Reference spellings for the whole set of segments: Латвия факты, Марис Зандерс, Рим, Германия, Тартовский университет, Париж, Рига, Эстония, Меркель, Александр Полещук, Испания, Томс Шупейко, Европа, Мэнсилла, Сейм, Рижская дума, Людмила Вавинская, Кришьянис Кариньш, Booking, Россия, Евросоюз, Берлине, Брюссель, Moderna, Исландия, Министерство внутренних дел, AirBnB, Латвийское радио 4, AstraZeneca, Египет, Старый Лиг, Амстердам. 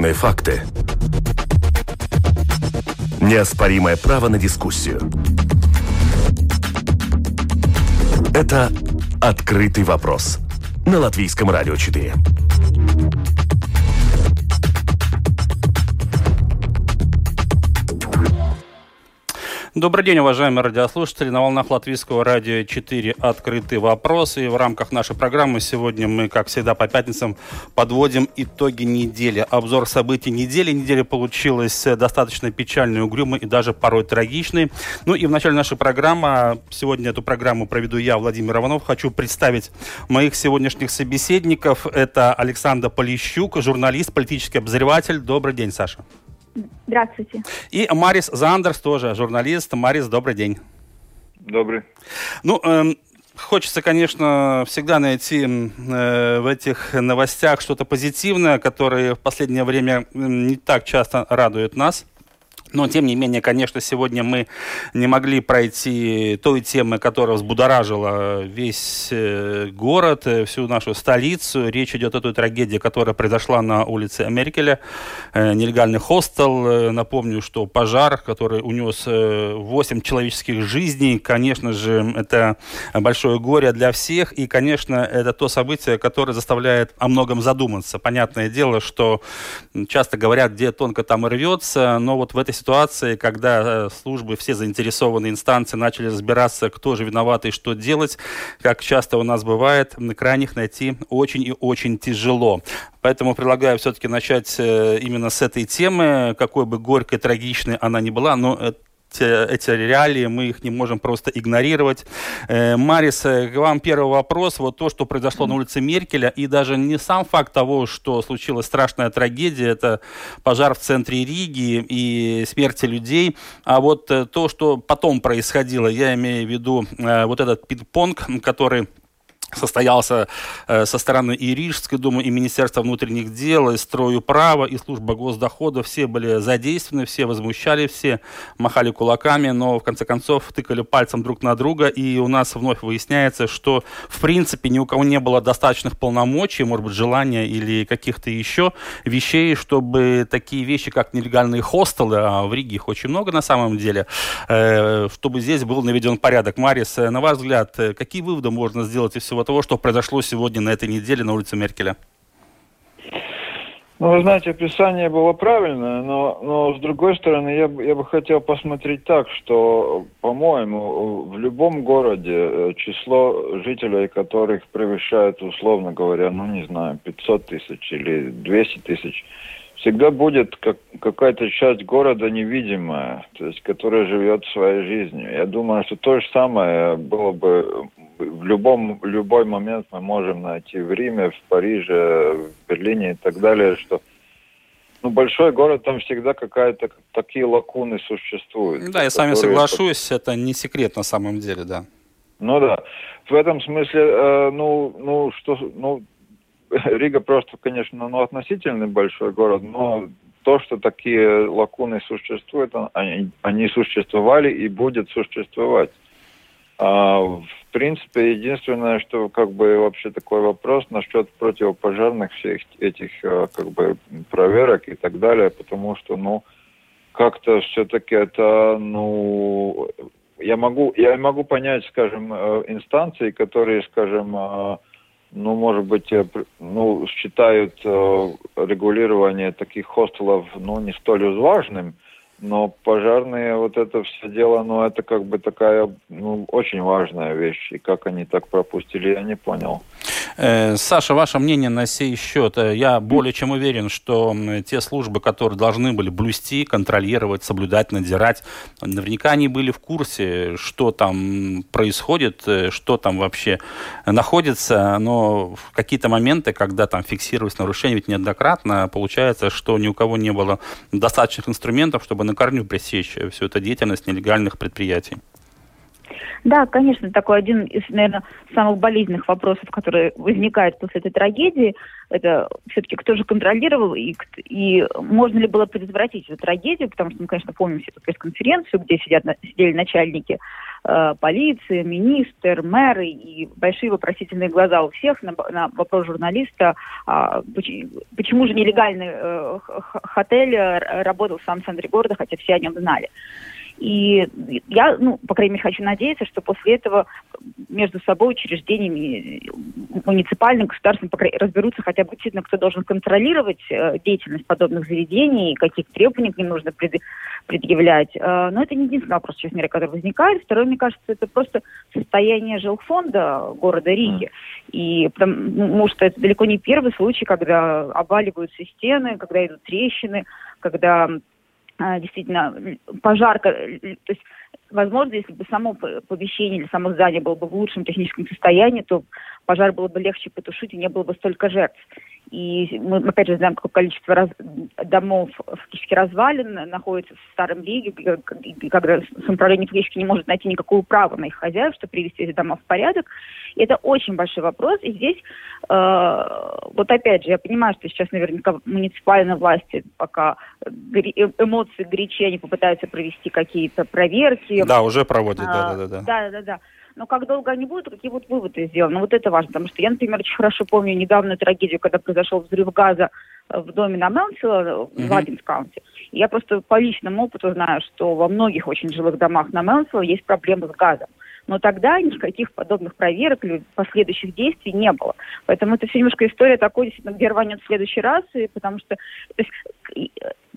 спорные факты. Неоспоримое право на дискуссию. Это «Открытый вопрос» на Латвийском радио 4. Добрый день, уважаемые радиослушатели. На волнах Латвийского радио 4 «Открытый вопрос». И в рамках нашей программы сегодня мы, как всегда, по пятницам подводим итоги недели. Обзор событий недели. Неделя получилась достаточно печальной, угрюмой и даже порой трагичной. Ну и в начале нашей программы, сегодня эту программу проведу я, Владимир Иванов. Хочу представить моих сегодняшних собеседников. Это Александр Полещук, журналист, политический обозреватель. Добрый день, Саша. Здравствуйте. И Марис Зандерс, тоже журналист. Марис, добрый день. Добрый. Ну, хочется, конечно, всегда найти в этих новостях что-то позитивное, которое в последнее время не так часто радует нас. Но, тем не менее, конечно, сегодня мы не могли пройти той темы, которая взбудоражила весь город, всю нашу столицу. Речь идет о той трагедии, которая произошла на улице Америкеля. Нелегальный хостел. Напомню, что пожар, который унес 8 человеческих жизней, конечно же, это большое горе для всех. И, конечно, это то событие, которое заставляет о многом задуматься. Понятное дело, что часто говорят, где тонко, там и рвется, но вот в этой ситуации, когда службы, все заинтересованные инстанции начали разбираться, кто же виноват и что делать, как часто у нас бывает, на крайних найти очень и очень тяжело. Поэтому предлагаю все-таки начать именно с этой темы, какой бы горькой, трагичной она ни была, но эти реалии, мы их не можем просто игнорировать. Марис, к вам первый вопрос. Вот то, что произошло на улице Меркеля, и даже не сам факт того, что случилась страшная трагедия, это пожар в центре Риги и смерти людей, а вот то, что потом происходило, я имею в виду вот этот пинг-понг, который состоялся со стороны и Рижской думы, и Министерства внутренних дел, и стройуправа, и служба госдоходов. Все были задействованы, все возмущали, все махали кулаками, но в конце концов тыкали пальцем друг на друга. И у нас вновь выясняется, что в принципе ни у кого не было достаточных полномочий, может быть, желания или каких-то еще вещей, чтобы такие вещи, как нелегальные хостелы, а в Риге их очень много на самом деле, чтобы здесь был наведен порядок. Марис, на ваш взгляд, какие выводы можно сделать из всего того, что произошло сегодня на этой неделе на улице Меркеля? Ну, вы знаете, описание было правильное, но с другой стороны, я бы хотел посмотреть так, что, по-моему, в любом городе число жителей, которых превышает, условно говоря, 500 тысяч или 200 тысяч, всегда будет какая-то часть города невидимая, то есть, которая живет своей жизнью. Я думаю, что то же самое было бы в любой момент мы можем найти в Риме, в Париже, в Берлине и так далее, что большой город, там всегда какая-то такие лакуны существуют. Да, я с вами соглашусь, это не секрет на самом деле, да. Ну да, в этом смысле, Рига просто, конечно, относительно большой город, но то, что такие лакуны существуют, они существовали и будут существовать. В принципе, единственное, что вообще такой вопрос насчет противопожарных всех этих проверок и так далее, потому что как-то все-таки это я могу понять, скажем, инстанции, которые, скажем, может быть, считают регулирование таких хостелов не столь важным. Но пожарные, это все дело, это такая, очень важная вещь. И как они так пропустили, я не понял. Саша, ваше мнение на сей счет? Я более чем уверен, что те службы, которые должны были блюсти, контролировать, соблюдать, надзирать, наверняка они были в курсе, что там происходит, что там вообще находится. Но в какие-то моменты, когда там фиксировались нарушения, ведь неоднократно получается, что ни у кого не было достаточных инструментов, чтобы на корню пресечь всю эту деятельность нелегальных предприятий. Да, конечно, такой один из, наверное, самых болезненных вопросов, которые возникают после этой трагедии, это все-таки кто же контролировал и можно ли было предотвратить эту трагедию, потому что мы, конечно, помним всю эту пресс-конференцию, где сидели начальники полиции, министр, мэры и большие вопросительные глаза у всех на вопрос журналиста, почему же нелегальный отель работал в самом центре города, хотя все о нем знали. И я, по крайней мере, хочу надеяться, что после этого между собой учреждениями муниципальным, государственным разберутся хотя бы действительно, кто должен контролировать деятельность подобных заведений, каких требований к ним нужно предъявлять. Но это не единственный вопрос, честно говоря, который возникает. Второй, мне кажется, это просто состояние жилфонда города Риги. И потому что это далеко не первый случай, когда обваливаются стены, когда идут трещины, когда... действительно, пожарка, то есть, возможно, если бы само помещение или само здание было бы в лучшем техническом состоянии, то пожар было бы легче потушить и не было бы столько жертв. И мы, опять же, знаем, какое количество домов фактически развалин находится в Старом Лиге, когда самоуправление фактически не может найти никакого права на их хозяев, чтобы привести эти дома в порядок. И это очень большой вопрос. И здесь, опять же, я понимаю, что сейчас наверняка муниципальные власти пока эмоции горячее, они попытаются провести какие-то проверки. Да, уже проводят, Но как долго они будут, какие будут выводы сделаны? Это важно, потому что я, например, очень хорошо помню недавнюю трагедию, когда произошел взрыв газа в доме на Мэнсилла в Ладенск-Каунте. Я просто по личному опыту знаю, что во многих очень жилых домах на Мэнсилла есть проблемы с газом. Но тогда никаких подобных проверок или последующих действий не было. Поэтому это все немножко история такой, действительно, где рванет в следующий раз, и потому что...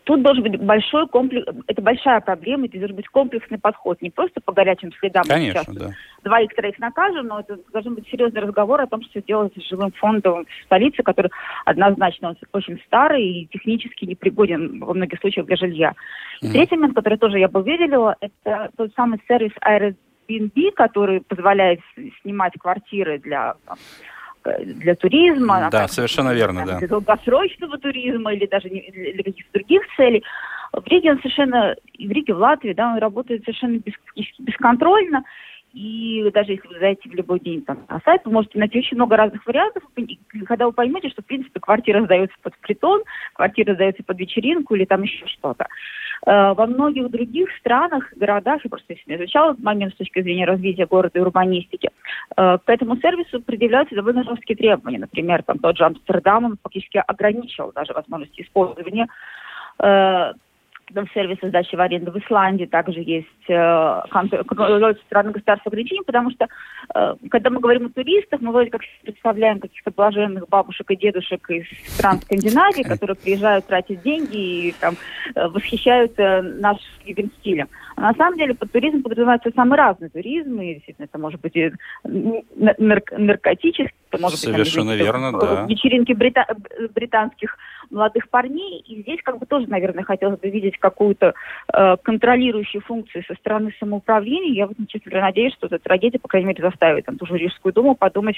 Тут должен быть большой комплекс, это большая проблема, это должен быть комплексный подход, не просто по горячим следам. Конечно, сейчас двоих-троих накажем, но это должен быть серьезный разговор о том, что делать с жилым фондом в столице, который однозначно очень старый и технически непригоден во многих случаях для жилья. И третий момент, который тоже я бы выделила, это тот самый сервис AirBnB, который позволяет снимать квартиры для туризма, да, совершенно верно, для долгосрочного туризма или даже для каких-то других целей. В Риге он совершенно, в Латвии, он работает совершенно бесконтрольно, и даже если вы зайдете в любой день на сайт, вы можете найти очень много разных вариантов, когда вы поймете, что, в принципе, квартира сдается под притон, квартира сдается под вечеринку или там еще что-то. Во многих других странах, городах, я просто изучала этот момент с точки зрения развития города и урбанистики, к этому сервису предъявляются довольно жесткие требования. Например, тот же Амстердам, он фактически ограничил даже возможности использования сервисы сдачи в аренду в Исландии, также есть контроль со стороны государства ограничений, потому что, когда мы говорим о туристах, мы вроде как представляем каких-то блаженных бабушек и дедушек из стран Скандинавии, которые приезжают тратить деньги и восхищаются нашим стилем. А на самом деле под туризм подразумевается самый разный туризм, и действительно это может быть и наркотический, это может быть вечеринки британских молодых парней, и здесь тоже, наверное, хотелось бы видеть какую-то контролирующую функцию со стороны самоуправления. Я, честно говоря, надеюсь, что эта трагедия, по крайней мере, заставит там ту же Рижскую думу подумать,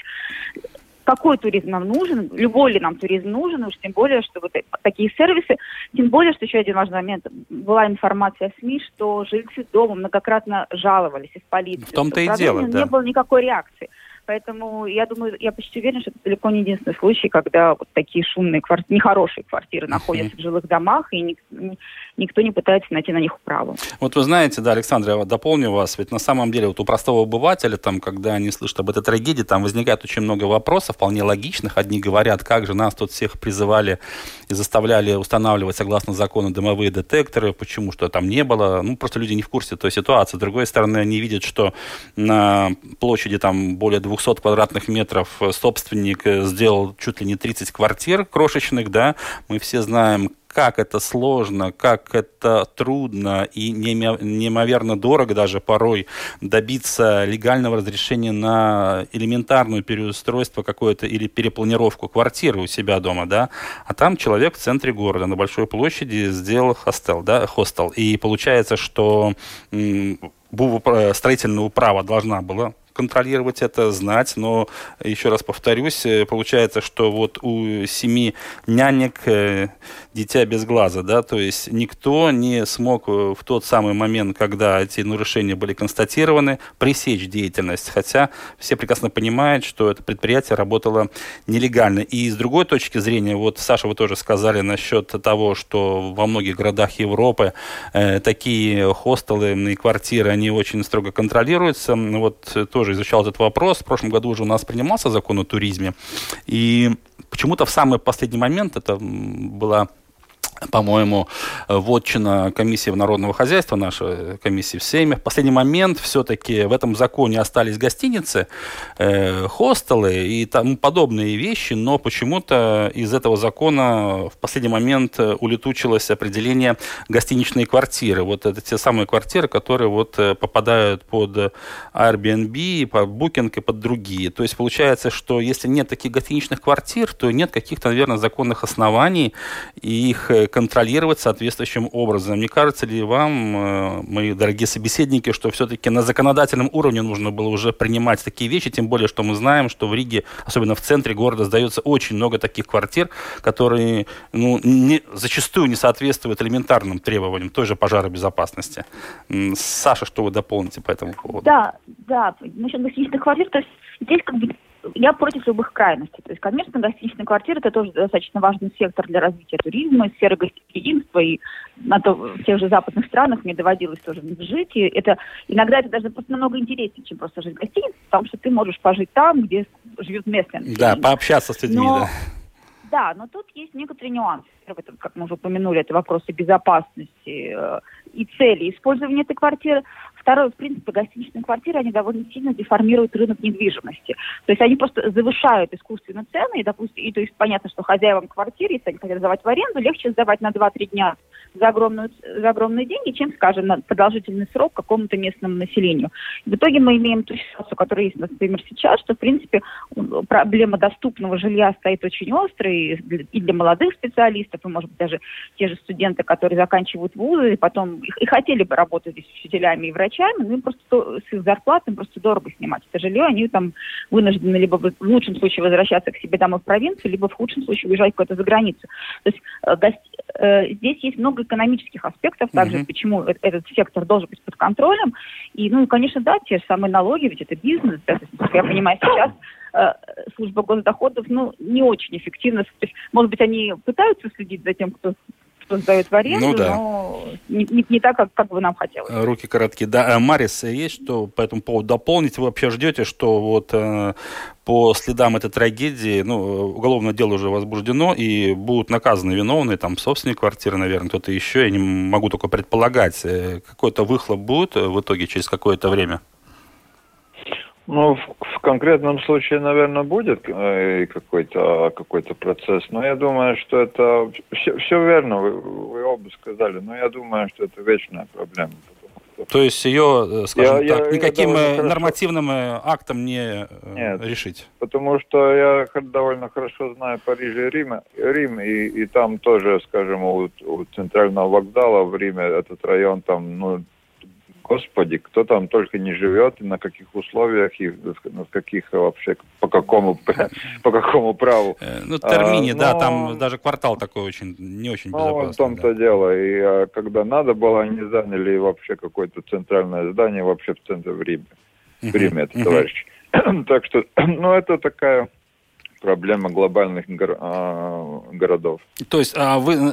какой туризм нам нужен, любой ли нам туризм нужен, уж тем более, что такие сервисы, тем более, что еще один важный момент, была информация в СМИ, что жильцы дома многократно жаловались из полиции. В том-то и дело, не было никакой реакции. Поэтому я думаю, я почти уверена, что это далеко не единственный случай, когда такие шумные нехорошие квартиры находятся в жилых домах, и никто не пытается найти на них управу. Вы знаете, Александр, я дополню вас, ведь на самом деле у простого обывателя, когда они слышат об этой трагедии, там возникает очень много вопросов, вполне логичных. Одни говорят, как же нас тут всех призывали и заставляли устанавливать, согласно закону, дымовые детекторы, почему, что там не было. Просто люди не в курсе той ситуации. С другой стороны, они видят, что на площади более 200 квадратных метров собственник сделал чуть ли не 30 квартир крошечных, мы все знаем, как это сложно, как это трудно и неимоверно дорого даже порой добиться легального разрешения на элементарное переустройство какое-то или перепланировку квартиры у себя дома, А там человек в центре города на большой площади сделал хостел, И получается, что строительная управа должна была контролировать это, знать, но, еще раз повторюсь, получается, что вот у 7 нянек дитя без глаза, да, то есть никто не смог в тот самый момент, когда эти нарушения были констатированы, пресечь деятельность, хотя все прекрасно понимают, что это предприятие работало нелегально. И с другой точки зрения, вот, Саша, вы тоже сказали насчет того, что во многих городах Европы такие хостелы и квартиры, они очень строго контролируются. Вот тоже изучал этот вопрос. В прошлом году уже у нас принимался закон о туризме. И почему-то в самый последний момент, это была, по-моему, вотчина комиссии народного хозяйства, наша комиссия в Сейме, в последний момент все-таки в этом законе остались гостиницы, хостелы и тому подобные вещи, но почему-то из этого закона в последний момент улетучилось определение гостиничной квартиры. Вот это те самые квартиры, которые вот попадают под AirBnB, под Booking и под другие. То есть получается, что если нет таких гостиничных квартир, то нет каких-то, наверное, законных оснований их контролировать соответствующим образом. Не кажется ли вам, мои дорогие собеседники, что все-таки на законодательном уровне нужно было уже принимать такие вещи, тем более, что мы знаем, что в Риге, особенно в центре города, сдается очень много таких квартир, которые зачастую не соответствуют элементарным требованиям той же пожаробезопасности. Саша, что вы дополните по этому поводу? Да. Насчет гостиничных квартир, то есть здесь как бы я против любых крайностей. То есть, конечно, гостиничные квартиры – это тоже достаточно важный сектор для развития туризма, сферы гостеприимства. И в тех же западных странах мне доводилось тоже жить. И это, иногда это даже просто намного интереснее, чем просто жить в гостинице, потому что ты можешь пожить там, где живет местный. Да, пообщаться с людьми, да. Да, но тут есть некоторые нюансы. Как мы уже упомянули, это вопросы безопасности и цели использования этой квартиры. Второе, в принципе, гостиничные квартиры, они довольно сильно деформируют рынок недвижимости. То есть они просто завышают искусственно цены, и, допустим, то есть понятно, что хозяевам квартиры, если они хотят сдавать в аренду, легче сдавать на 2-3 дня за огромные деньги, чем, скажем, на продолжительный срок какому-то местному населению. В итоге мы имеем ту ситуацию, которая есть, например, сейчас, что, в принципе, проблема доступного жилья стоит очень острой и для молодых специалистов, и, может быть, даже те же студенты, которые заканчивают вузы, и потом и хотели бы работать здесь учителями и врачами, но им просто с их зарплат им просто дорого снимать это жилье, они там вынуждены либо в лучшем случае возвращаться к себе домой в провинцию, либо в худшем случае уезжать куда-то за границу. То есть здесь есть много экономических аспектов также, почему этот сектор должен быть под контролем. И, конечно, да, те же самые налоги, ведь это бизнес, да, я понимаю, сейчас служба госдоходов, не очень эффективна. То есть, может быть, они пытаются следить за тем, кто сдает в аренду, но не так, как бы нам хотелось. Руки короткие. Да, Марис, есть что по этому поводу дополнить? Вы вообще ждете, что вот по следам этой трагедии, уголовное дело уже возбуждено, и будут наказаны виновные, там, собственники квартиры, наверное, кто-то еще, я не могу только предполагать. Какой-то выхлоп будет в итоге через какое-то время? В конкретном случае, наверное, будет какой-то процесс, но я думаю, что это... Все верно, вы оба сказали, но я думаю, что это вечная проблема. То есть ее, скажем так, никаким нормативным актом не решить? Потому что я довольно хорошо знаю Париж и Рим, и там тоже, скажем, у центрального вокзала в Риме этот район там, Господи, кто там только не живет, и на каких условиях, и на каких вообще, по какому праву. Термини, там даже квартал такой очень, не очень безопасный. В том-то дело. И когда надо было, они заняли вообще какое-то центральное здание вообще в центре в Риме, это товарищи. Так что, это такая... проблема глобальных городов. То есть вы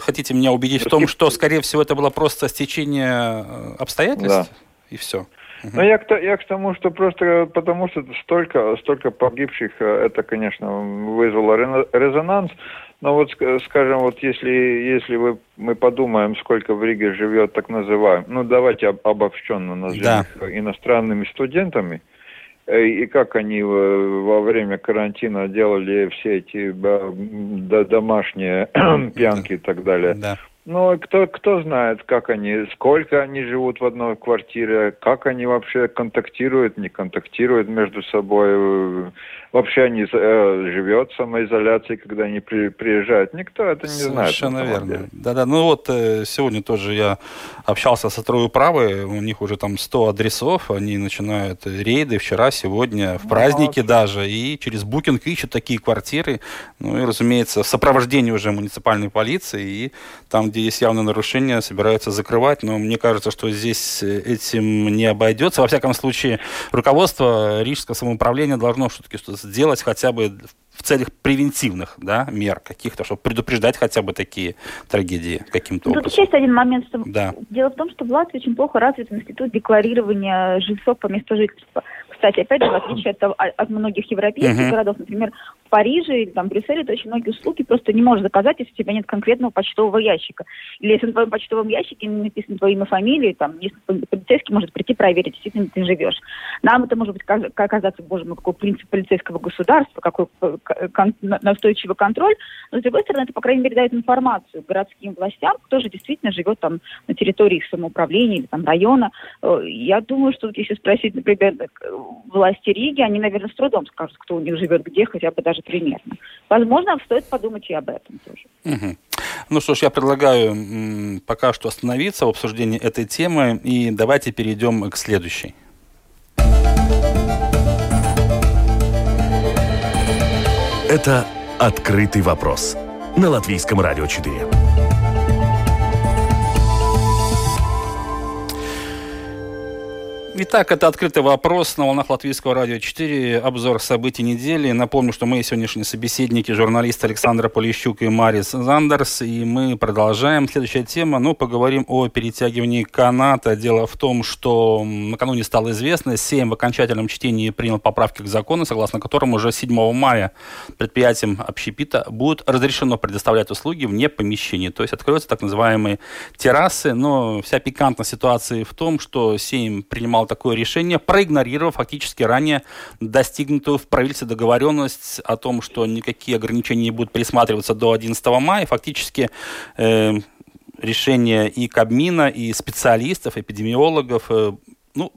хотите меня убедить в том, что, скорее всего, это было просто стечение обстоятельств? Да. И все? Я к тому, что просто потому, что столько погибших, это, конечно, вызвало резонанс. Но вот, скажем, вот если мы подумаем, сколько в Риге живет так называемых, давайте обобщенно назовем иностранными студентами, и как они во время карантина делали все эти домашние пьянки и так далее. Да. Кто знает, как они, сколько они живут в одной квартире, как они вообще контактируют, не контактируют между собой. вообще они живет в самоизоляции, когда они приезжают. Никто это не знает. Совершенно верно. Да-да. Ну вот сегодня тоже я общался со «Строю правы». У них уже там 100 адресов. Они начинают рейды вчера, сегодня, в праздники даже. И через Booking ищут такие квартиры. Ну и, разумеется, в сопровождении уже муниципальной полиции. И там, где есть явное нарушение, собираются закрывать. Но мне кажется, что здесь этим не обойдется. Во всяком случае, руководство Рижского самоуправления должно все-таки что-то сделать хотя бы в целях превентивных, да, мер каких-то, чтобы предупреждать хотя бы такие трагедии каким-то образом. Тут есть один момент. Что да. Дело в том, что в Латвии очень плохо развит институт декларирования жильцов по месту жительства. Кстати, опять же, в отличие от многих европейских городов, например, в Париже или там, Брюсселе, ты очень многие услуги просто не можешь заказать, если у тебя нет конкретного почтового ящика. Или если на твоем почтовом ящике не написано твое имя, фамилия, там, если полицейский может прийти проверить, действительно ты живешь. Нам это может быть оказаться, боже мой, какой принцип полицейского государства, какой настойчивый контроль, но, с другой стороны, это, по крайней мере, дает информацию городским властям, кто же действительно живет там на территории их самоуправления или там района. Я думаю, что если спросить, например, власти Риги, они, наверное, с трудом скажут, кто у них живет где, хотя бы даже примерно. Возможно, стоит подумать и об этом тоже. Угу. Ну что ж, я предлагаю пока что остановиться в обсуждении этой темы, и давайте перейдем к следующей. Это «Открытый вопрос» на Латвийском радио 4. Итак, это «Открытый вопрос» на волнах Латвийского радио 4, обзор событий недели. Напомню, что мы сегодняшние собеседники, журналисты Александр Полещук и Марис Зандерс, и мы продолжаем. Следующая тема, поговорим о перетягивании каната. Дело в том, что накануне стало известно, Сейм в окончательном чтении принял поправки к закону, согласно которому уже 7 мая предприятиям общепита будет разрешено предоставлять услуги вне помещений. То есть откроются так называемые террасы, но вся пикантность ситуации в том, что Сейм принимал такое решение, проигнорировав фактически ранее достигнутую в правительстве договоренность о том, что никакие ограничения не будут пересматриваться до 11 мая. Фактически решения и Кабмина, и специалистов, эпидемиологов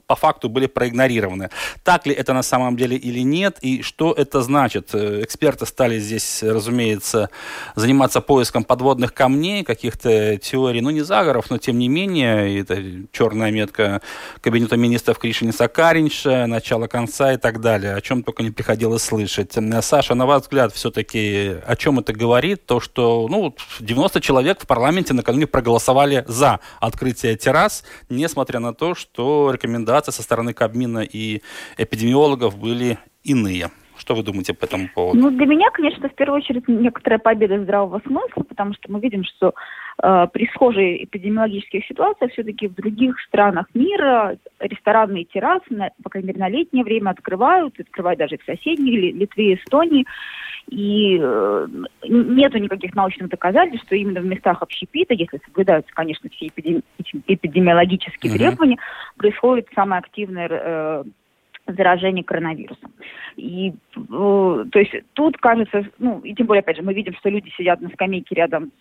по факту были проигнорированы. Так ли это на самом деле или нет, и что это значит? Эксперты стали здесь, разумеется, заниматься поиском подводных камней, каких-то теорий, не заговоров, но тем не менее, это черная метка кабинета министров Кришьяниса Кариньша, начало конца и так далее, о чем только не приходилось слышать. Саша, на ваш взгляд, все-таки о чем это говорит? То, что 90 человек в парламенте накануне проголосовали за открытие террас, несмотря на то, что рекомендации со стороны Кабмина и эпидемиологов были иные. Что вы думаете по этому поводу? Для меня, конечно, в первую очередь некоторая победа здравого смысла, потому что мы видим, что при схожей эпидемиологических ситуациях все-таки в других странах мира ресторанные террасы, по крайней мере, на летнее время открывают даже в соседней Литве и Эстонии. И нету никаких научных доказательств, что именно в местах общепита, если соблюдаются, конечно, все эпидемиологические требования, происходит самое активное заражение коронавирусом. И, то есть тут кажется, и тем более, опять же, мы видим, что люди сидят на скамейке рядом с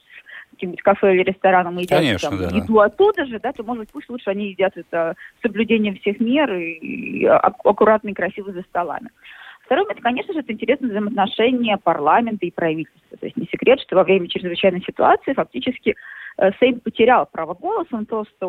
каким-нибудь кафе или рестораном и едят еду оттуда же, то, может быть, пусть лучше они едят это соблюдением всех мер и аккуратно и красиво за столами. Второе, это, конечно же, это интересное взаимоотношение парламента и правительства. То есть не секрет, что во время чрезвычайной ситуации фактически Сейм потерял право голоса, он просто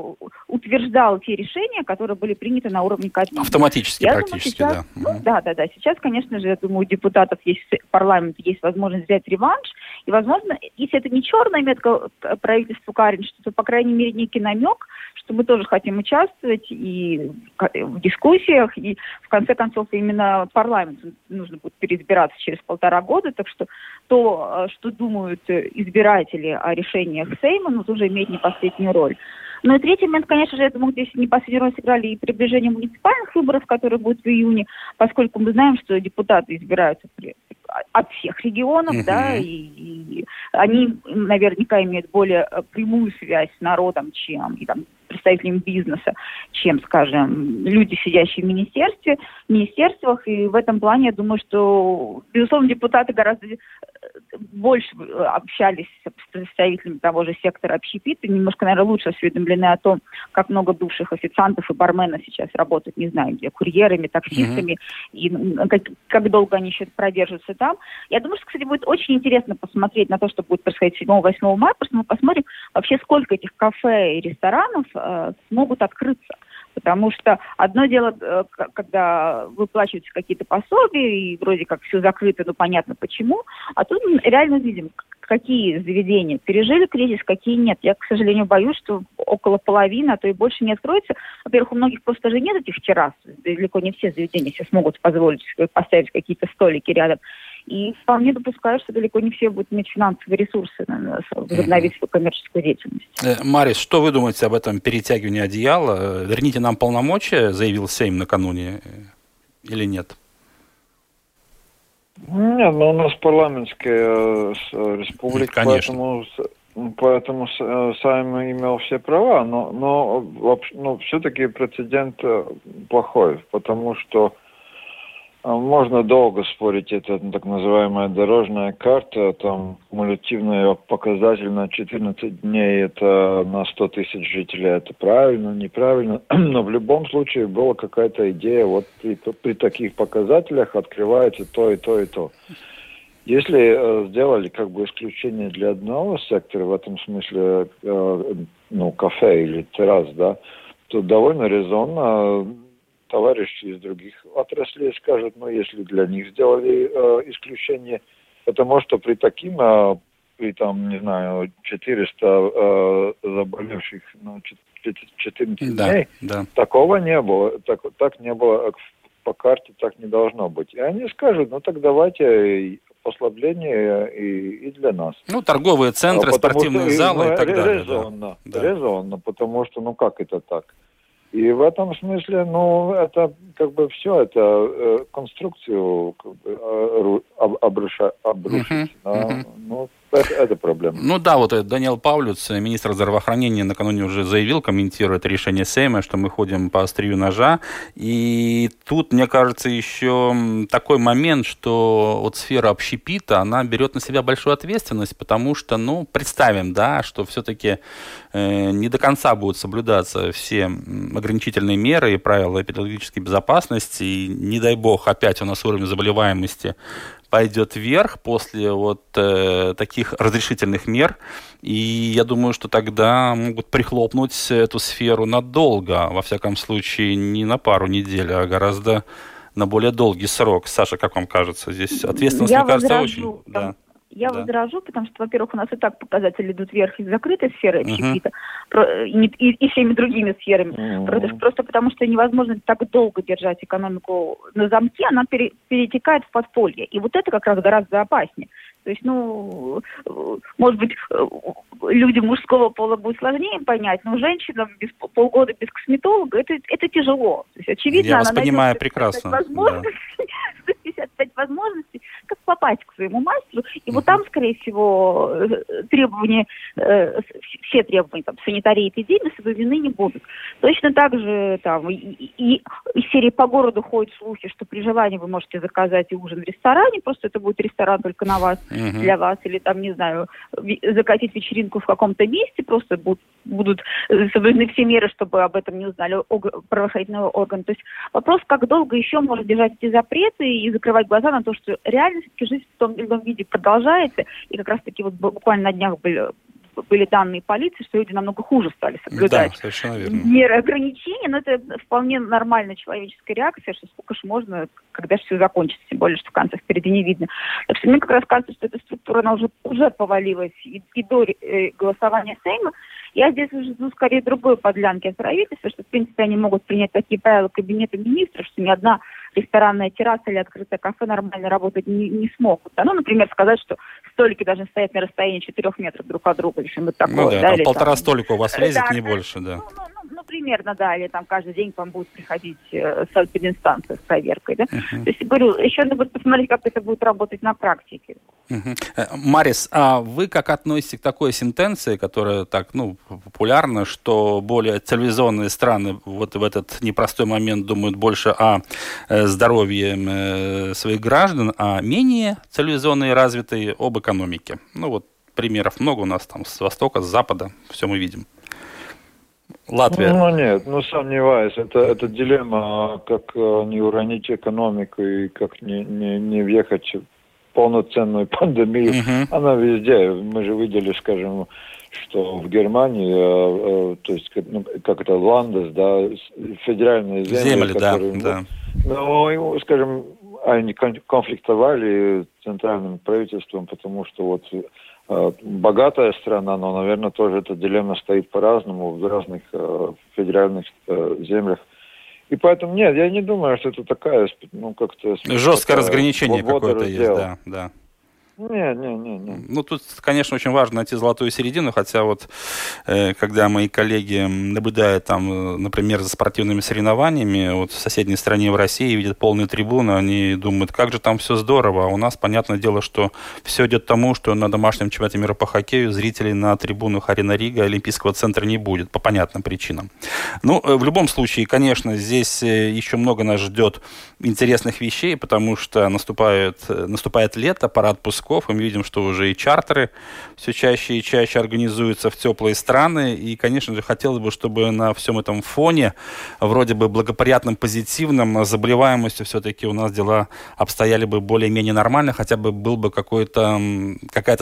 утверждал те решения, которые были приняты на уровне Кабмина. Автоматически практически, думаю, сейчас, да. Да. Сейчас, конечно же, я думаю, у депутатов есть, парламента есть возможность взять реванш. И, возможно, если это не черная метка правительству Кариньш, то, по крайней мере, некий намек, что мы тоже хотим участвовать и в дискуссиях, и, в конце концов, именно парламенту нужно будет переизбираться через 1,5 года. Так что то, что думают избиратели о решениях Сейма, уже имеет не последнюю роль. Ну и третий момент, конечно же, я думаю, здесь не последнюю роль сыграли и приближение муниципальных выборов, которые будут в июне, поскольку мы знаем, что депутаты избираются от всех регионов, и они наверняка имеют более прямую связь с народом, чем представителями бизнеса, чем, скажем, люди, сидящие в министерствах. И в этом плане, я думаю, что, безусловно, депутаты гораздо больше общались с представителями того же сектора общепита, немножко, наверное, лучше осведомлены о том, как много бывших официантов и барменов сейчас работают, не знаю, где, курьерами, таксистами, и как долго они еще продержатся там. Я думаю, что, кстати, будет очень интересно посмотреть на то, что будет происходить 7-8 мая, просто мы посмотрим вообще, сколько этих кафе и ресторанов смогут открыться. Потому что одно дело, когда выплачиваются какие-то пособия, и вроде как все закрыто, но понятно почему. А тут мы реально видим, какие заведения пережили кризис, какие нет. Я, к сожалению, боюсь, что около половины, а то и больше не откроется. Во-первых, у многих просто же нет этих террас. Далеко не все заведения себе смогут позволить поставить какие-то столики рядом. И вполне допускаю, что далеко не все будут иметь финансовые ресурсы возобновить свою коммерческую деятельность. Марис, что вы думаете об этом перетягивании одеяла? Верните нам полномочия, заявил Сейм накануне, или нет? Нет, но у нас парламентская республика, поэтому Сейм имел все права. Но все-таки прецедент плохой, потому что можно долго спорить, это так называемая дорожная карта, там кумулятивная показательная 14 дней, это на 100 тысяч жителей, это правильно, неправильно, но в любом случае была какая-то идея, вот при таких показателях открывается то и то и то. Если сделали как бы исключение для одного сектора, в этом смысле, кафе или террас, да, то довольно резонно товарищи из других отраслей скажут, если для них сделали исключение, потому что при 400 заболевших, 14 дней, такого не было, так не было, по карте так не должно быть. И они скажут, так давайте послабление и для нас. Торговые центры, спортивные залы и так далее. Резонно, потому что, как это так? И в этом смысле, это как бы все, это конструкцию как бы, обрушить. Это проблема. Даниил Павлюц, министр здравоохранения, накануне уже заявил, комментирует решение Сейма, что мы ходим по острию ножа. И тут, мне кажется, еще такой момент, что сфера общепита, она берет на себя большую ответственность, потому что, представим, да, что все-таки не до конца будут соблюдаться все ограничительные меры и правила эпидемиологической безопасности. И, не дай бог, опять у нас уровень заболеваемости пойдет вверх после таких разрешительных мер. И я думаю, что тогда могут прихлопнуть эту сферу надолго. Во всяком случае, не на пару недель, а гораздо на более долгий срок. Саша, как вам кажется? Здесь ответственность, мне кажется, очень... Да. Я возражу, потому что, во-первых, у нас и так показатели идут вверх из закрытой сферы общепита и всеми другими сферами. Просто потому, что невозможно так долго держать экономику на замке, она перетекает в подполье. И вот это как раз гораздо опаснее. То есть, может быть, людям мужского пола будет сложнее понять, но женщинам без полгода без косметолога это тяжело. То есть, очевидно, она найдет 155 возможностей, как попасть к своему мастеру. И вот там, скорее всего, все требования санитарии и эпидемии соблюдены не будут. Точно так же из серии по городу ходят слухи, что при желании вы можете заказать и ужин в ресторане, просто это будет ресторан только на вас, для вас, или закатить вечеринку в каком-то месте, просто будут соблюдены все меры, чтобы об этом не узнали правоохранительные органы. То есть вопрос, как долго еще можно держать эти запреты и закрывать глаза на то, что реально жизнь в том или ином виде продолжается, и как раз-таки буквально на днях были данные полиции, что люди намного хуже стали соблюдать меры ограничений, но это вполне нормальная человеческая реакция, что сколько ж можно, когда же все закончится, тем более, что конца впереди не видно. Так что мне как раз кажется, что эта структура, она уже повалилась и до голосования Сейма. Я здесь уже жду скорее другой подлянки от правительства, что, в принципе, они могут принять такие правила кабинета министров, что ни одна ресторанная терраса или открытое кафе нормально работать не смогут. Например, сказать, что столики должны стоять на расстоянии 4 метров друг от друга, или что-нибудь такое. Полтора столика у вас влезет, не больше. примерно дали, там каждый день к вам будет приходить санэпидстанция с проверкой, да? Uh-huh. То есть, говорю, еще надо будет посмотреть, как это будет работать на практике. Uh-huh. Марис, а вы как относитесь к такой сентенции, которая так, популярна, что более цивилизованные страны вот в этот непростой момент думают больше о здоровье своих граждан, а менее цивилизованные развитые об экономике? Примеров много у нас там с востока, с запада, все мы видим. Латвия. Нет, сомневаюсь. Это дилемма, как не уронить экономику и как не въехать в полноценную пандемию. Uh-huh. Она везде. Мы же видели, скажем, что в Германии, то есть, как это, Ландес, да, федеральные земли, которые... Да. Скажем, они конфликтовали с центральным правительством, потому что богатая страна, но, наверное, тоже эта дилемма стоит по-разному в разных федеральных землях. И поэтому, нет, я не думаю, что это такая, как-то... Жесткое разграничение какое-то есть, да. Не. Тут, конечно, очень важно найти золотую середину, хотя когда мои коллеги наблюдают там, например, за спортивными соревнованиями в соседней стране, в России, видят полные трибуны, они думают, как же там все здорово, а у нас, понятное дело, что все идет к тому, что на домашнем чемпионате мира по хоккею зрителей на трибунах Арена Рига Олимпийского центра не будет, по понятным причинам. В любом случае, конечно, здесь еще много нас ждет интересных вещей, потому что наступает лето, пора отпусков, и мы видим, что уже и чартеры все чаще и чаще организуются в теплые страны. И, конечно же, хотелось бы, чтобы на всем этом фоне, вроде бы благоприятном, позитивном, заболеваемостью все-таки у нас дела обстояли бы более-менее нормально, хотя бы был бы какая-то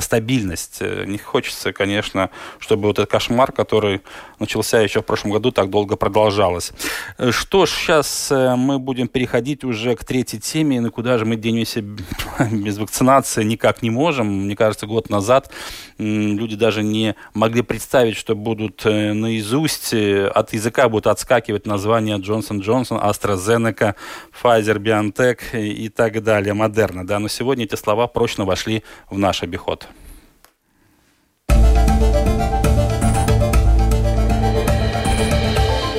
стабильность. Не хочется, конечно, чтобы этот кошмар, который начался еще в прошлом году, так долго продолжалось. Что ж, сейчас мы будем переходить уже к третьей теме, и куда же мы денемся без вакцинации, никак не можем. Мне кажется, год назад люди даже не могли представить, что будут наизусть, от языка будут отскакивать названия Johnson & Johnson, AstraZeneca, Pfizer BioNTech и так далее, Moderna. Да, но сегодня эти слова прочно вошли в наш обиход.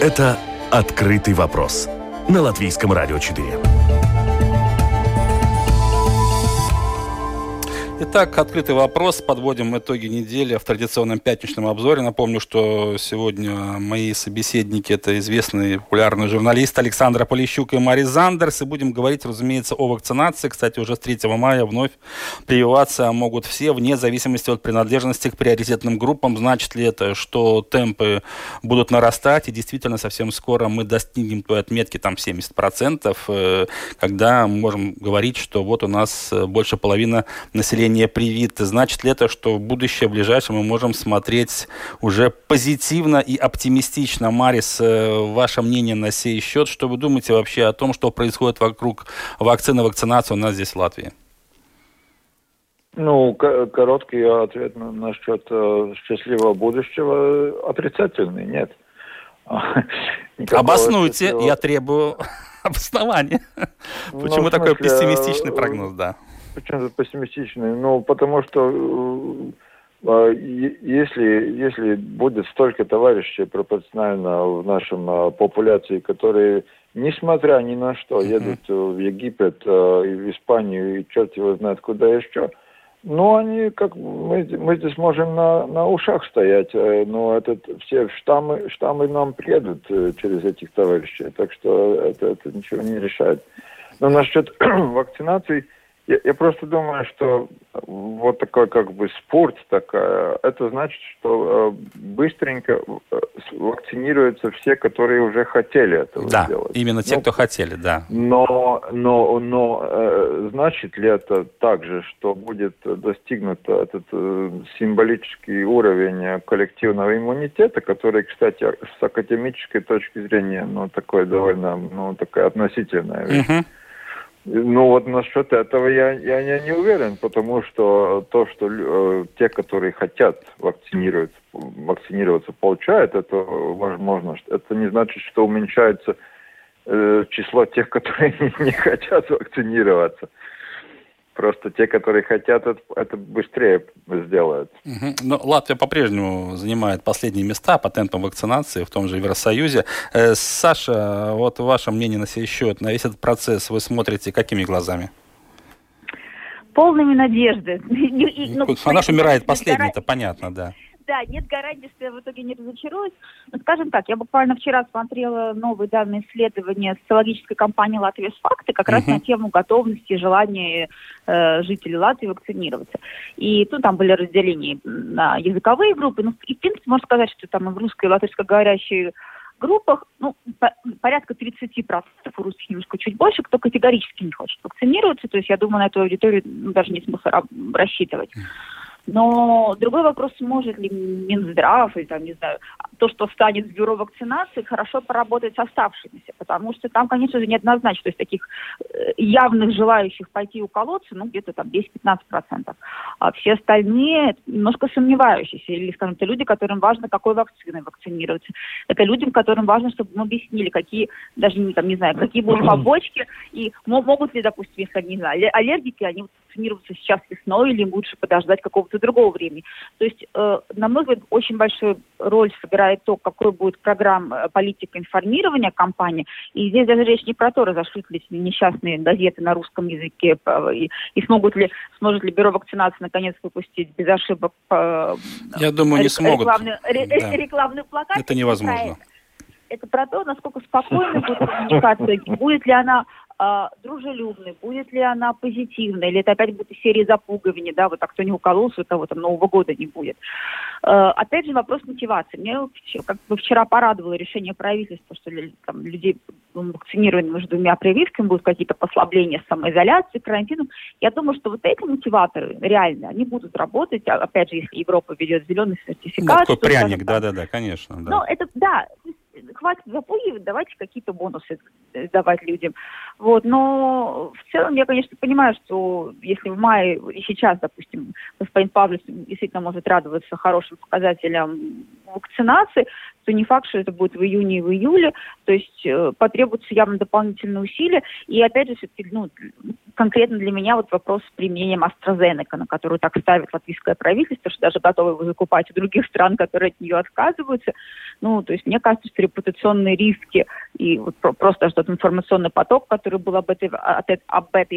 Это «Открытый вопрос» на Латвийском радио 4. Итак, открытый вопрос. Подводим итоги недели в традиционном пятничном обзоре. Напомню, что сегодня мои собеседники – это известные популярные журналисты Александр Полещук и Марис Зандерс. И будем говорить, разумеется, о вакцинации. Кстати, уже с 3 мая вновь прививаться могут все, вне зависимости от принадлежности к приоритетным группам. Значит ли это, что темпы будут нарастать? И действительно, совсем скоро мы достигнем той отметки, 70%, когда мы можем говорить, что у нас больше половины населения не привиты. Значит ли это, что в будущее, в ближайшем, мы можем смотреть уже позитивно и оптимистично? Марис, ваше мнение на сей счет. Что вы думаете вообще о том, что происходит вокруг вакцины, вакцинации у нас здесь в Латвии? Короткий ответ насчет счастливого будущего отрицательный, нет. Обоснуйте, я требую обоснования. Почему такой пессимистичный прогноз, да? Почему-то пессимистичный. Потому что если будет столько товарищей пропорционально в нашем популяции, которые, несмотря ни на что, едут в Египет, в Испанию, и черт его знает куда еще, они, как мы здесь можем на ушах стоять, но все штаммы нам приедут через этих товарищей, так что это ничего не решает. Но насчет вакцинации... Я просто думаю, что такой спорт, это значит, что быстренько вакцинируются все, которые уже хотели этого сделать. Да, именно те, кто хотели, да. Но значит ли это также, что будет достигнут этот символический уровень коллективного иммунитета, который, кстати, с академической точки зрения, такой довольно, такая относительная вещь. Uh-huh. Насчет этого я не уверен, потому что то, что те, которые хотят вакцинироваться, получают, это возможно. Это не значит, что уменьшается число тех, которые не хотят вакцинироваться. Просто те, которые хотят, это быстрее сделают. Угу. Но Латвия по-прежнему занимает последние места по темпам вакцинации в том же Евросоюзе. Саша, вот ваше мнение на сей счет, на весь этот процесс вы смотрите какими глазами? Полными надежды. Она же умирает последней, это понятно, да. Да, нет гарантии, что я в итоге не разочаруюсь. Но, скажем так, я буквально вчера смотрела новые данные исследования социологической компании «Латвия факты» как раз на тему готовности и желания жителей Латвии вакцинироваться. И там были разделения на языковые группы. Ну, и, в принципе, можно сказать, что там в русско- и латышскоговорящей группах, порядка 30%, у русских немножко чуть больше, кто категорически не хочет вакцинироваться. То есть, я думаю, на эту аудиторию даже нет смысла рассчитывать. Но другой вопрос, сможет ли Минздрав или то, что станет в бюро вакцинации, хорошо поработать с оставшимися, потому что там, конечно же, неоднозначно, то есть таких явных желающих пойти уколоться, где-то 10-15%. А все остальные немножко сомневающиеся, или, скажем, это люди, которым важно, какой вакциной вакцинироваться. Это людям, которым важно, чтобы мы объяснили, какие, какие будут побочки, и могут ли, допустим, если они аллергики, они вакцинироваться сейчас весной, или им лучше подождать какого-то другого времени. То есть, на мой взгляд, очень большую роль сыграет то, какой будет программа, политика информирования компании. И здесь даже речь не про то, разошлют ли несчастные газеты на русском языке и сможет ли бюро вакцинации наконец выпустить без ошибок рекламный плакат. Это невозможно. Это про то, насколько спокойна будет коммуникация, будет ли она дружелюбной, будет ли она позитивной, или это опять будет из серии запугивания, кто не укололся, у того Нового года не будет. Опять же, вопрос мотивации. Меня вчера порадовало решение правительства, что людей вакцинированы между двумя прививками, будут какие-то послабления с самоизоляцией, карантином. Я думаю, что эти мотиваторы реально, они будут работать, опять же, если Европа ведет зеленый сертификат. Такой пряник, конечно. Да. Хватит запугивать, давайте какие-то бонусы давать людям. Но в целом я, конечно, понимаю, что если в мае и сейчас, допустим, господин Павлюц действительно может радоваться хорошим показателям вакцинации, то не факт, что это будет в июне и в июле. То есть потребуются явно дополнительные усилия. И опять же, все-таки, конкретно для меня вопрос с применением AstraZeneca, на которую так ставит латвийское правительство, что даже готовы его закупать у других стран, которые от нее отказываются. То есть мне кажется, что репутационные риски и просто тот информационный поток, который был об этой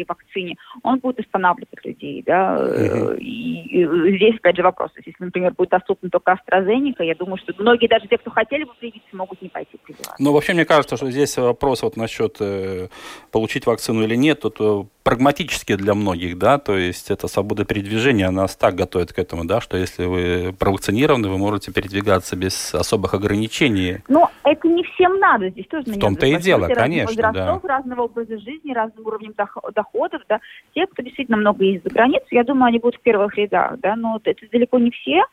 вакцине, он будет останавливать людей. И здесь, опять же, вопрос. Если, например, будет доступна только AstraZeneca, я думаю, что многие, даже те, кто хотели бы привиться, могут не пойти прививаться. Вообще, мне кажется, что здесь вопрос насчет получить вакцину или нет, тут прагматически для многих, то есть это свобода передвижения, нас так готовит к этому, что если вы провакцинированы, вы можете передвигаться без особых ограничений. Но это не всем надо, здесь тоже в том-то и дело, конечно, возрастов, разного образа жизни, разного уровня доходов, те, кто действительно много ездит за границу, я думаю, они будут в первых рядах, но это далеко не все.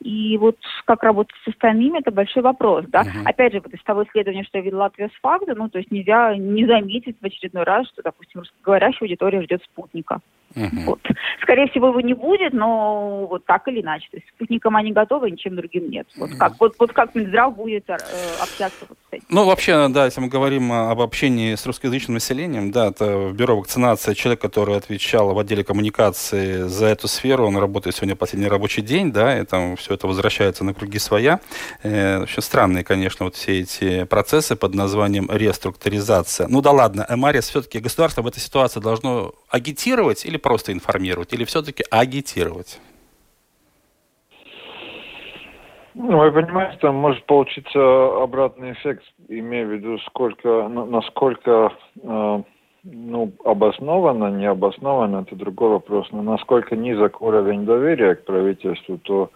И как работать с остальными, это большой вопрос, Опять же, из того исследования, что я видела Латвия с факта, то есть нельзя не заметить в очередной раз, что, допустим, русскоговорящая аудитория ждет спутника. Скорее всего, его не будет, но так или иначе. То есть спутником они готовы, ничем другим нет. Как Минздрав будет общаться с этим. Вообще, если мы говорим об общении с русскоязычным населением, это в бюро вакцинации человек, который отвечал в отделе коммуникации за эту сферу, он работает сегодня последний рабочий день, и там все это возвращается на круги своя. Вообще странные, конечно, все эти процессы под названием реструктуризация. Марис, все-таки государство в этой ситуации должно агитировать или просто информировать, или все-таки агитировать? Вы понимаете, там может получиться обратный эффект, имея в виду, насколько обоснованно, необоснованно, это другой вопрос, но насколько низок уровень доверия к правительству, то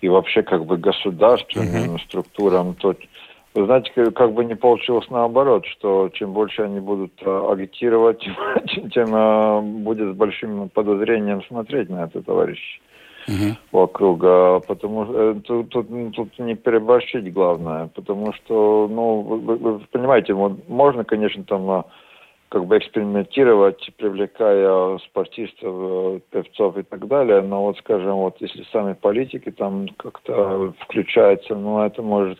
и вообще государственным структурам, то вы знаете, не получилось наоборот, что чем больше они будут агитировать, тем будет с большим подозрением смотреть на это, товарищи, вокруг. Потому что тут не переборщить главное, потому что, вы понимаете, можно, конечно, там экспериментировать, привлекая спортистов, певцов и так далее, но если сами политики там как-то включаются, это может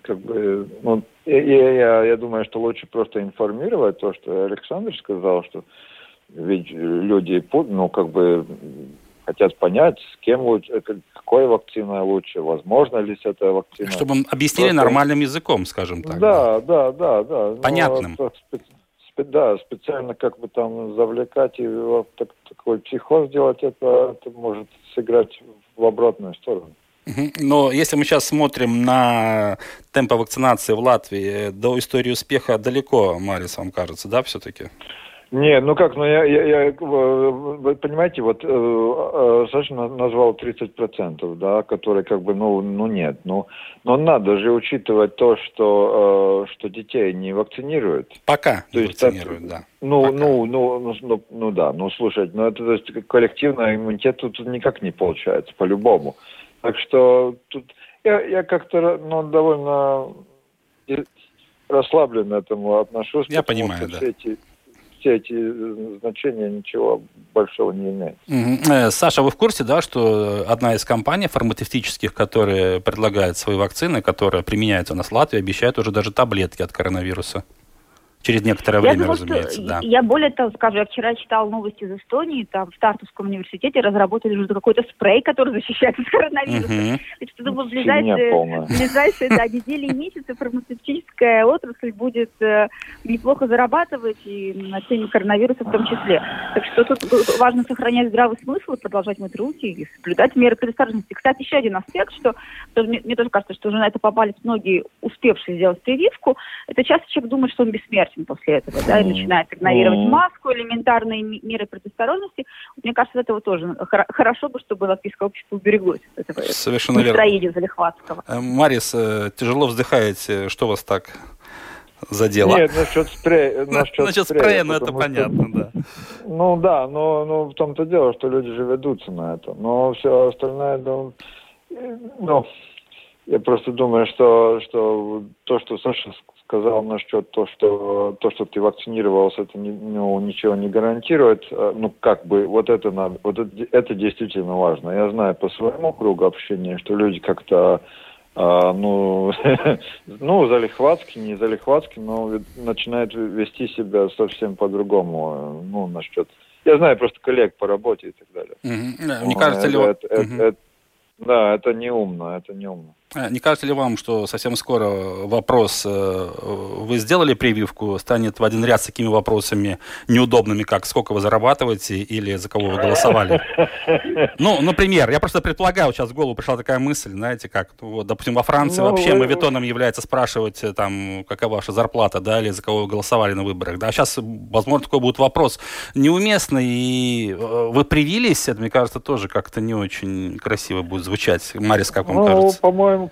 я думаю, что лучше просто информировать то, что Александр сказал, что Ведь люди, ну, как бы хотят понять, с кем лучше, какой вакцина лучше, возможно ли с этой вакциной. Чтобы объяснили нормальным языком, скажем так. Да. Понятным. Ну, специально как бы там завлекать и вот такой психоз делать, это может сыграть в обратную сторону. Но если мы сейчас смотрим на темпы вакцинации в Латвии, до истории успеха далеко, Марис, вам кажется, да, все-таки? Не, ну как, ну я вы понимаете, вот Саша назвал 30%, да, которые как бы, ну нет, ну, но надо же учитывать то, что детей не вакцинируют. Пока то не есть, вакцинируют, так, да. Слушайте, ну это то есть, коллективный иммунитет тут никак не получается, по-любому. Так что тут я как-то довольно расслабленно этому отношусь. Я понимаю, да. Все эти значения ничего большого не имеют. Саша, вы в курсе, да, что одна из компаний фармацевтических, которые предлагают свои вакцины, которые применяются у нас в Латвии, обещают уже даже таблетки от коронавируса? Через некоторое время, разумеется, да. Я более того скажу, я вчера читала новости из Эстонии, там в Тартовском университете разработали уже какой-то спрей, который защищает от коронавируса. Значит, я думаю, в ближайшие недели и месяцы фармацевтическая отрасль будет неплохо зарабатывать и на теме коронавируса в том числе. Так что тут важно сохранять здравый смысл, продолжать мыть руки и соблюдать меры предосторожности. Кстати, еще один аспект, что мне тоже кажется, что уже на это попались многие, успевшие сделать прививку, это часто человек думает, что он бессмертен после этого, да, и начинает игнорировать маску, элементарные меры предосторожности. Мне кажется, этого тоже хорошо бы, чтобы латвийское общество убереглось от этого настроения залихватского. Марис, тяжело вздыхаете, что вас так задело? Нет, насчет спрея, но это понятно, да. Ну да, но в том-то дело, что люди же ведутся на это, но все остальное, я просто думаю, что то, что Саша сказал насчет то, что ты вакцинировался, это ничего не гарантирует. Это действительно важно. Я знаю по своему кругу общения, что люди как-то залихватски, не залихватски, но начинают вести себя совсем по-другому. Я знаю просто коллег по работе и так далее. Мне кажется, да, это неумно. Не кажется ли вам, что совсем скоро вопрос «вы сделали прививку?» станет в один ряд с такими вопросами неудобными, как «сколько вы зарабатываете?» или «за кого вы голосовали?» Например, я просто предполагаю, сейчас в голову пришла такая мысль, знаете, как, допустим, во Франции вообще моветоном является спрашивать, там, какова ваша зарплата, да, или за кого вы голосовали на выборах, да, а сейчас, возможно, такой будет вопрос неуместный, и вы привились, это, мне кажется, тоже как-то не очень красиво будет звучать. Марис, как вам кажется?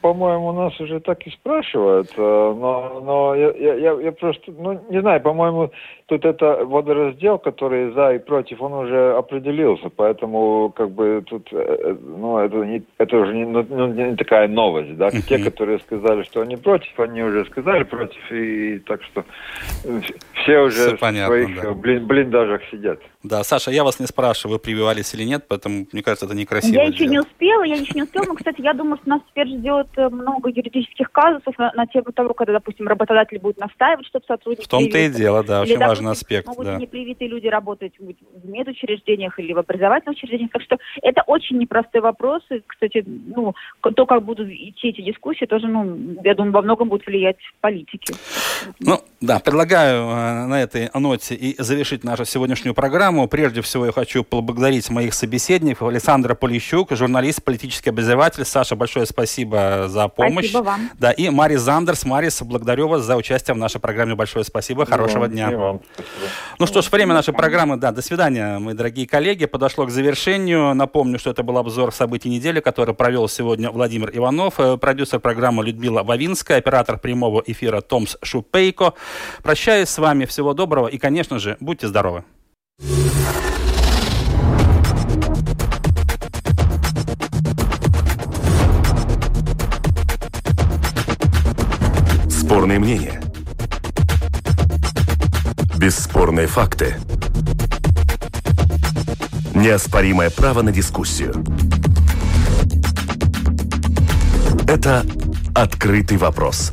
По-моему, у нас уже так и спрашивают, но я просто, не знаю, по-моему, тут это водораздел, который за и против, он уже определился, поэтому, как бы, тут, это уже не такая новость, да, те, которые сказали, что они против, они уже сказали против, и так что все уже в своих блиндажах сидят. Да, Саша, я вас не спрашиваю, вы прививались или нет, поэтому, мне кажется, это некрасиво. Я еще не успела, но, кстати, я думаю, что нас теперь ждет много юридических казусов на тему того, когда, допустим, работодатель будет настаивать, чтобы сотрудники... В том-то и дело, да, очень важный аспект. Могут непривитые люди работать в медучреждениях или в образовательных учреждениях, так что это очень непростой вопрос, и, кстати, то, как будут идти эти дискуссии, тоже, я думаю, во многом будет влиять политики. Предлагаю на этой ноте и завершить нашу сегодняшнюю программу. Прежде всего, я хочу поблагодарить моих собеседников. Александр Полещук, журналист, политический обозреватель. Саша, большое спасибо за помощь. Спасибо вам. Да, и Марис Зандерс. Марис, благодарю вас за участие в нашей программе. Большое спасибо. Хорошего дня. И вам. Что ж, время нашей программы. Да, до свидания, мои дорогие коллеги. Подошло к завершению. Напомню, что это был обзор событий недели, который провел сегодня Владимир Иванов, продюсер программы Людмила Вавинская, оператор прямого эфира Томс Шупейко. Прощаюсь с вами. Всего доброго. И, конечно же, будьте здоровы. Спорные мнения. Бесспорные факты. Неоспоримое право на дискуссию. Это «Открытый вопрос»